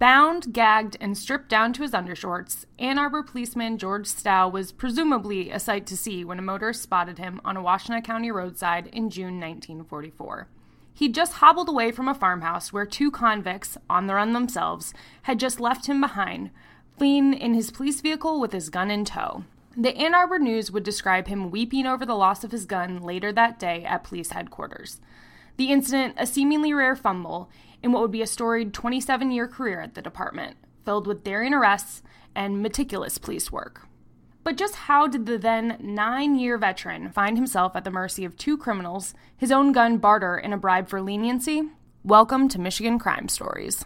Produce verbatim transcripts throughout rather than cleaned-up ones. Bound, gagged, and stripped down to his undershorts, Ann Arbor policeman George Stow was presumably a sight to see when a motorist spotted him on a Washtenaw County roadside in June nineteen forty-four. He'd just hobbled away from a farmhouse where two convicts, on the run themselves, had just left him behind, fleeing in his police vehicle with his gun in tow. The Ann Arbor News would describe him weeping over the loss of his gun later that day at police headquarters. The incident, a seemingly rare fumble, in what would be a storied twenty-seven-year career at the department, filled with daring arrests and meticulous police work. But just how did the then nine-year veteran find himself at the mercy of two criminals, his own gun barter in a bribe for leniency? Welcome to Michigan Crime Stories.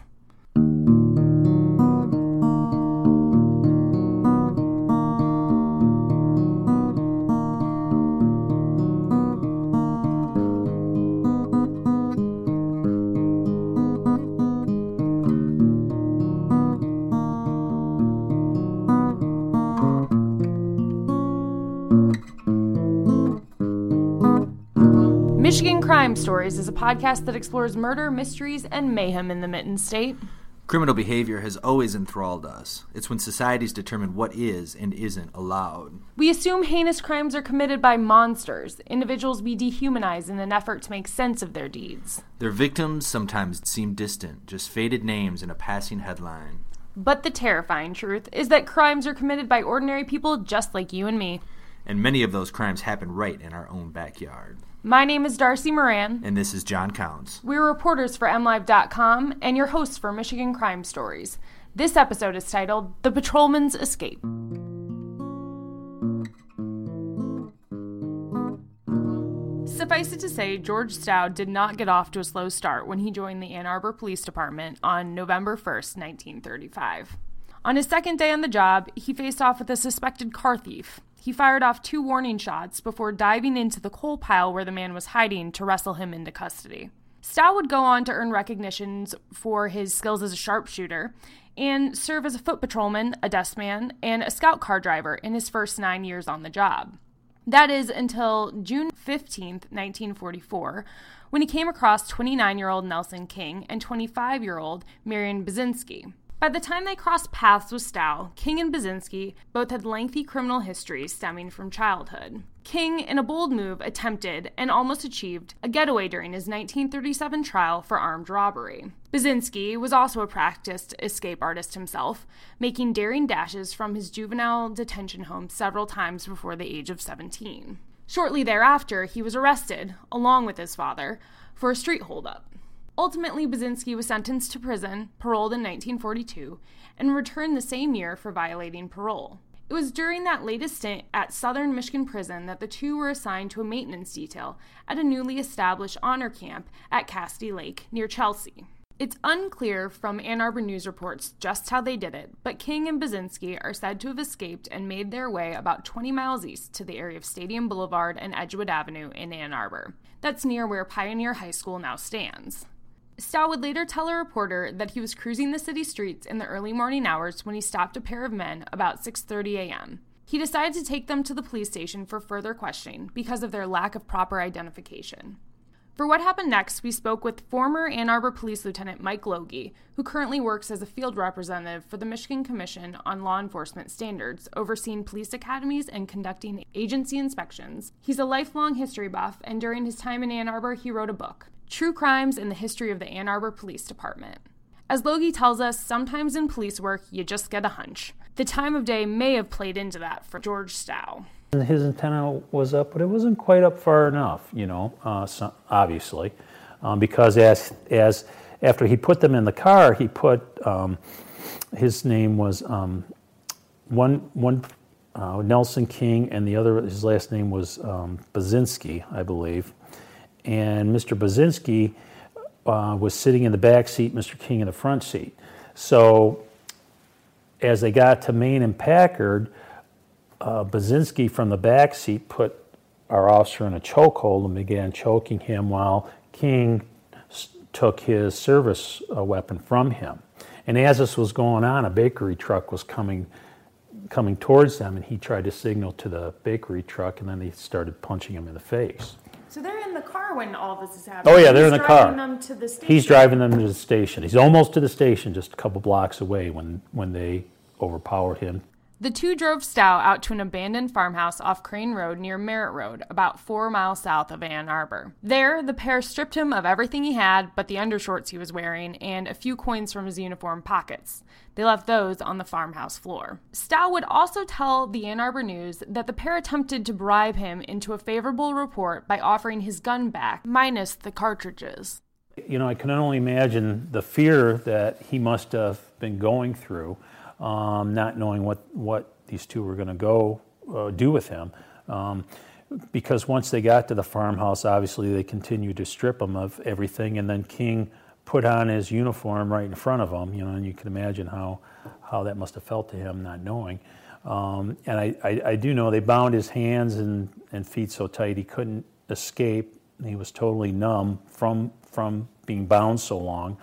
Michigan Crime Stories is a podcast that explores murder, mysteries, and mayhem in the Mitten State. Criminal behavior has always enthralled us. It's when societies determine what is and isn't allowed. We assume heinous crimes are committed by monsters, individuals we dehumanize in an effort to make sense of their deeds. Their victims sometimes seem distant, just faded names in a passing headline. But the terrifying truth is that crimes are committed by ordinary people just like you and me. And many of those crimes happen right in our own backyard. My name is Darcy Moran. And this is John Counts. We're reporters for M Live dot com and your hosts for Michigan Crime Stories. This episode is titled, The Patrolman's Escape. Suffice it to say, George Stow did not get off to a slow start when he joined the Ann Arbor Police Department on November first, nineteen thirty-five. On his second day on the job, he faced off with a suspected car thief. He fired off two warning shots before diving into the coal pile where the man was hiding to wrestle him into custody. Stow would go on to earn recognitions for his skills as a sharpshooter and serve as a foot patrolman, a desk man, and a scout car driver in his first nine years on the job. That is until June fifteenth, nineteen forty-four, when he came across twenty-nine-year-old Nelson King and twenty-five-year-old Marion Baczynski. By the time they crossed paths with Stow, King and Baczynski both had lengthy criminal histories stemming from childhood. King, in a bold move, attempted, and almost achieved, a getaway during his nineteen thirty-seven trial for armed robbery. Baczynski was also a practiced escape artist himself, making daring dashes from his juvenile detention home several times before the age of seventeen. Shortly thereafter, he was arrested, along with his father, for a street holdup. Ultimately, Baczynski was sentenced to prison, paroled in nineteen forty-two, and returned the same year for violating parole. It was during that latest stint at Southern Michigan Prison that the two were assigned to a maintenance detail at a newly established honor camp at Cassidy Lake near Chelsea. It's unclear from Ann Arbor News reports just how they did it, but King and Baczynski are said to have escaped and made their way about twenty miles east to the area of Stadium Boulevard and Edgewood Avenue in Ann Arbor. That's near where Pioneer High School now stands. Stow would later tell a reporter that he was cruising the city streets in the early morning hours when he stopped a pair of men about six thirty a.m. He decided to take them to the police station for further questioning because of their lack of proper identification. For what happened next, we spoke with former Ann Arbor Police Lieutenant Mike Logie, who currently works as a field representative for the Michigan Commission on Law Enforcement Standards, overseeing police academies and conducting agency inspections. He's a lifelong history buff, and during his time in Ann Arbor, he wrote a book, True Crimes in the History of the Ann Arbor Police Department. As Logie tells us, sometimes in police work, you just get a hunch. The time of day may have played into that for George Stow. His antenna was up, but it wasn't quite up far enough, you know, uh, so, obviously, um, because as as after he put them in the car, he put, um, his name was um, one, one uh, Nelson King, and the other, his last name was um, Baczynski, I believe. And Mister Baczynski uh, was sitting in the back seat, Mister King in the front seat. So as they got to Maine and Packard, uh, Baczynski from the back seat put our officer in a chokehold and began choking him while King s- took his service uh, weapon from him. And as this was going on, a bakery truck was coming coming towards them, and he tried to signal to the bakery truck, and then they started punching him in the face. So they're in the car when all this is happening. Oh yeah, they're He's in the car. Them to the station. He's driving them to the station. He's almost to the station, just a couple blocks away when, when they overpowered him. The two drove Stow out to an abandoned farmhouse off Crane Road near Merritt Road, about four miles south of Ann Arbor. There, the pair stripped him of everything he had but the undershorts he was wearing and a few coins from his uniform pockets. They left those on the farmhouse floor. Stow would also tell the Ann Arbor News that the pair attempted to bribe him into a favorable report by offering his gun back, minus the cartridges. You know, I can only imagine the fear that he must have been going through. Um, not knowing what, what these two were going to go uh, do with him. Um, because once they got to the farmhouse, obviously they continued to strip him of everything, and then King put on his uniform right in front of him, you know, and you can imagine how, how that must have felt to him not knowing. Um, and I, I, I do know they bound his hands and, and feet so tight he couldn't escape. He was totally numb from, from being bound so long.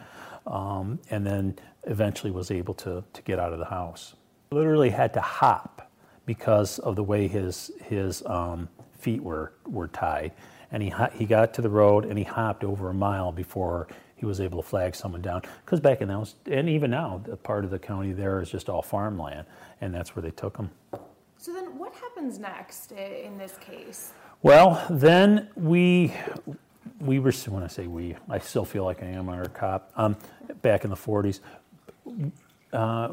Um, and then eventually was able to, to get out of the house. Literally had to hop because of the way his his um, feet were, were tied. And he he got to the road and he hopped over a mile before he was able to flag someone down. Because back in those, and even now, the part of the county there is just all farmland, and that's where they took him. So then what happens next in this case? Well, then we... We were, when I say we, I still feel like I am under a cop. Um, back in the forties, uh,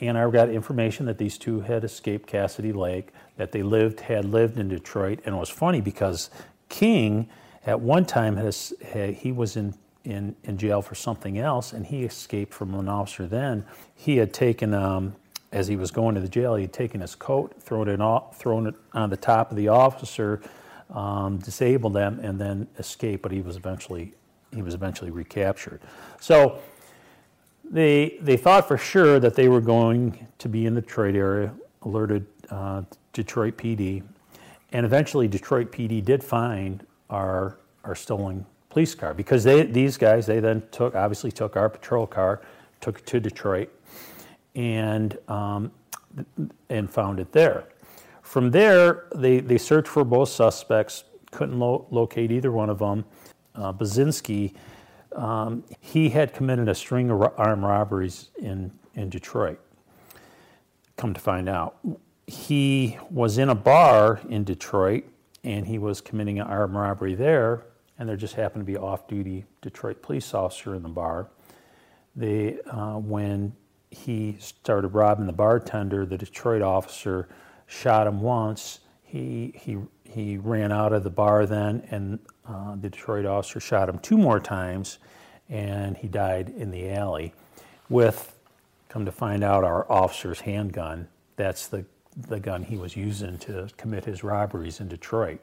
Ann Arbor got information that these two had escaped Cassidy Lake, that they lived had lived in Detroit, and it was funny because King, at one time, has, had, he was in, in, in jail for something else, and he escaped from an officer. Then he had taken, um, as he was going to the jail, he had taken his coat, thrown it off, thrown it on the top of the officer. Um, disable them and then escape, but he was eventually he was eventually recaptured. So they they thought for sure that they were going to be in the Detroit area, alerted uh, Detroit P D, and eventually Detroit P D did find our our stolen police car because they these guys they then took obviously took our patrol car, took it to Detroit, and um, and found it there. From there, they, they searched for both suspects, couldn't lo- locate either one of them. Uh, Baczynski, um, he had committed a string of armed robberies in, in Detroit, come to find out. He was in a bar in Detroit, and he was committing an armed robbery there, and there just happened to be an off-duty Detroit police officer in the bar. They, uh, when he started robbing the bartender, the Detroit officer shot him once. He he he ran out of the bar then, and uh, the Detroit officer shot him two more times, and he died in the alley with, come to find out, our officer's handgun. That's the, the gun he was using to commit his robberies in Detroit.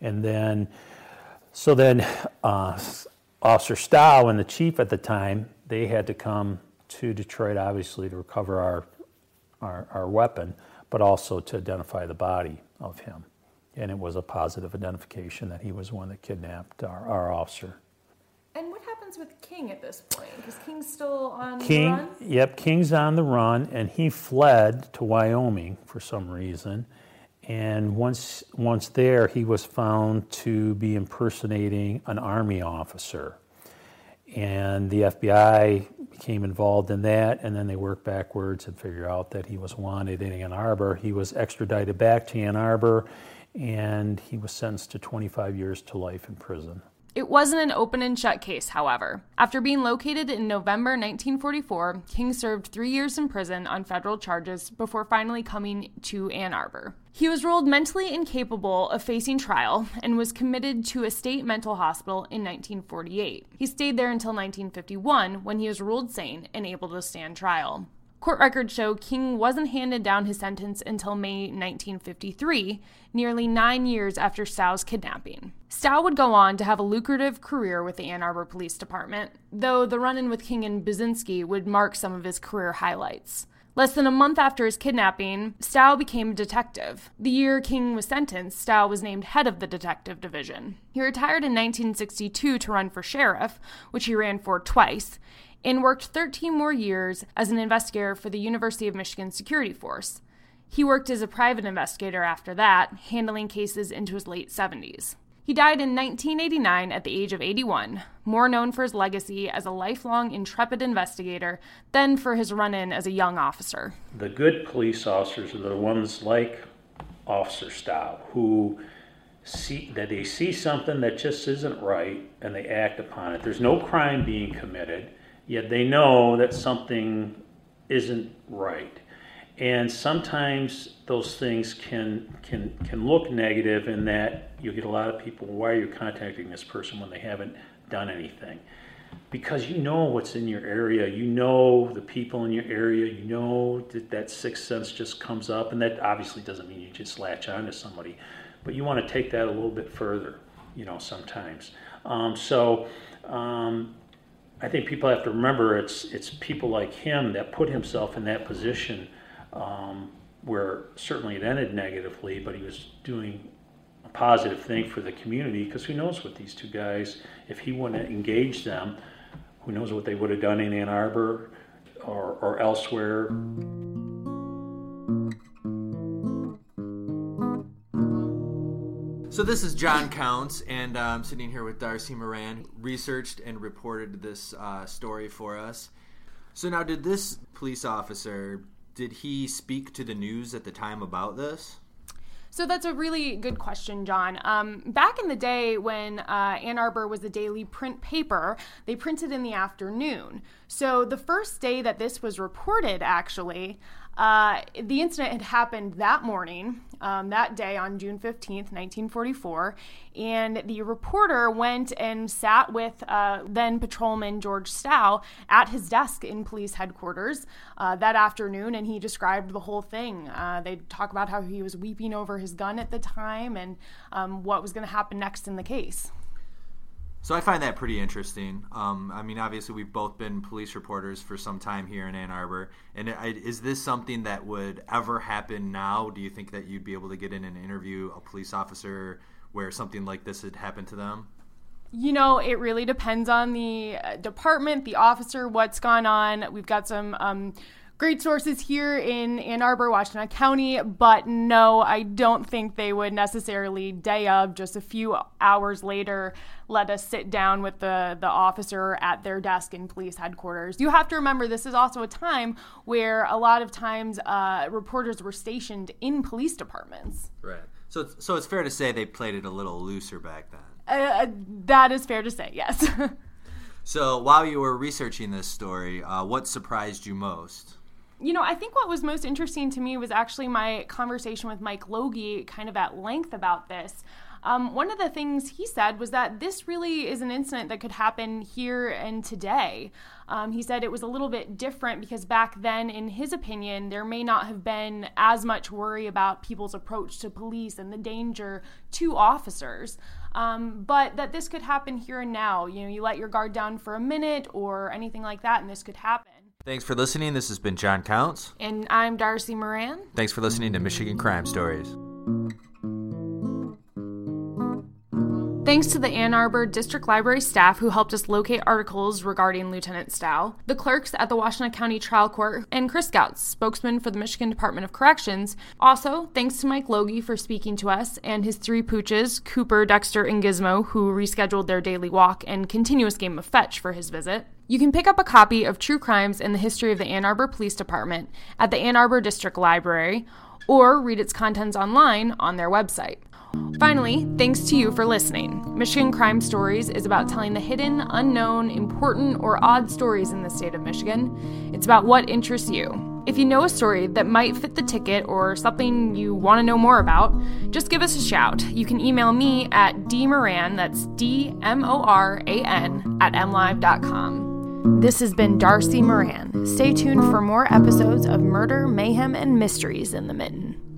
And then, so then uh, Officer Stow and the chief at the time, they had to come to Detroit, obviously, to recover our our, our weapon, but also to identify the body of him. And it was a positive identification that he was the one that kidnapped our, our officer. And what happens with King at this point? Because King's still on King, the run? Yep, King's on the run, and he fled to Wyoming for some reason. And once once there, he was found to be impersonating an Army officer. And the F B I became involved in that, and then they worked backwards and figured out that he was wanted in Ann Arbor. He was extradited back to Ann Arbor, and he was sentenced to twenty-five years to life in prison. It wasn't an open and shut case, however. After being located in November nineteen forty-four, King served three years in prison on federal charges before finally coming to Ann Arbor. He was ruled mentally incapable of facing trial and was committed to a state mental hospital in nineteen forty-eight. He stayed there until nineteen fifty-one when he was ruled sane and able to stand trial. Court records show King wasn't handed down his sentence until May nineteen fifty-three, nearly nine years after Stow's kidnapping. Stow would go on to have a lucrative career with the Ann Arbor Police Department, though the run-in with King and Baczynski would mark some of his career highlights. Less than a month after his kidnapping, Stow became a detective. The year King was sentenced, Stow was named head of the detective division. He retired in nineteen sixty-two to run for sheriff, which he ran for twice, and worked thirteen more years as an investigator for the University of Michigan Security Force. He worked as a private investigator after that, handling cases into his late seventies. He died in nineteen eighty-nine at the age of eighty-one, more known for his legacy as a lifelong intrepid investigator than for his run-in as a young officer. The good police officers are the ones like Officer Staub, who see that they see something that just isn't right and they act upon it. There's no crime being committed, yet they know that something isn't right. And sometimes those things can can can look negative in that you get a lot of people, why are you contacting this person when they haven't done anything? Because you know what's in your area, you know the people in your area, you know that that sixth sense just comes up, and that obviously doesn't mean you just latch on to somebody, but you want to take that a little bit further, you know, sometimes. Um, so um, I think people have to remember it's it's people like him that put himself in that position, Um, where certainly it ended negatively, but he was doing a positive thing for the community, because who knows what these two guys, if he wouldn't engage them, who knows what they would have done in Ann Arbor or, or elsewhere. So this is John Counts, and uh, I'm sitting here with Darcy Moran, who researched and reported this uh, story for us. So now, did this police officer... did he speak to the news at the time about this? So that's a really good question, John. Um, back in the day when uh, Ann Arbor was the daily print paper, they printed in the afternoon. So the first day that this was reported, actually, uh, the incident had happened that morning, um, that day on June fifteenth, nineteen forty-four, and the reporter went and sat with uh, then patrolman George Stow at his desk in police headquarters uh, that afternoon, and he described the whole thing. Uh, they talk about how he was weeping over his gun at the time and um, what was going to happen next in the case. So I find that pretty interesting. Um, I mean, obviously, we've both been police reporters for some time here in Ann Arbor. And I, is this something that would ever happen now? Do you think that you'd be able to get in and interview a police officer where something like this had happened to them? You know, it really depends on the department, the officer, what's gone on. We've got some... Um, Great sources here in Ann Arbor, Washtenaw County, but no, I don't think they would necessarily day of, just a few hours later, let us sit down with the, the officer at their desk in police headquarters. You have to remember, this is also a time where a lot of times uh, reporters were stationed in police departments. Right. So, so it's fair to say they played it a little looser back then. Uh, that is fair to say, yes. So while you were researching this story, uh, what surprised you most? You know, I think what was most interesting to me was actually my conversation with Mike Logie kind of at length about this. Um, one of the things he said was that this really is an incident that could happen here and today. Um, he said it was a little bit different because back then, in his opinion, there may not have been as much worry about people's approach to police and the danger to officers, um, but that this could happen here and now. You know, you let your guard down for a minute or anything like that, and this could happen. Thanks for listening. This has been John Counts. And I'm Darcy Moran. Thanks for listening to Michigan Crime Stories. Thanks to the Ann Arbor District Library staff who helped us locate articles regarding Lieutenant Stow, the clerks at the Washtenaw County Trial Court, and Chris Gouts, spokesman for the Michigan Department of Corrections. Also, thanks to Mike Logie for speaking to us and his three pooches, Cooper, Dexter, and Gizmo, who rescheduled their daily walk and continuous game of fetch for his visit. You can pick up a copy of True Crimes in the History of the Ann Arbor Police Department at the Ann Arbor District Library or read its contents online on their website. Finally, thanks to you for listening. Michigan Crime Stories is about telling the hidden, unknown, important, or odd stories in the state of Michigan. It's about what interests you. If you know a story that might fit the ticket or something you want to know more about, just give us a shout. You can email me at dmoran, that's D M O R A N, at M Live dot com. This has been Darcy Moran. Stay tuned for more episodes of Murder, Mayhem, and Mysteries in the Mitten.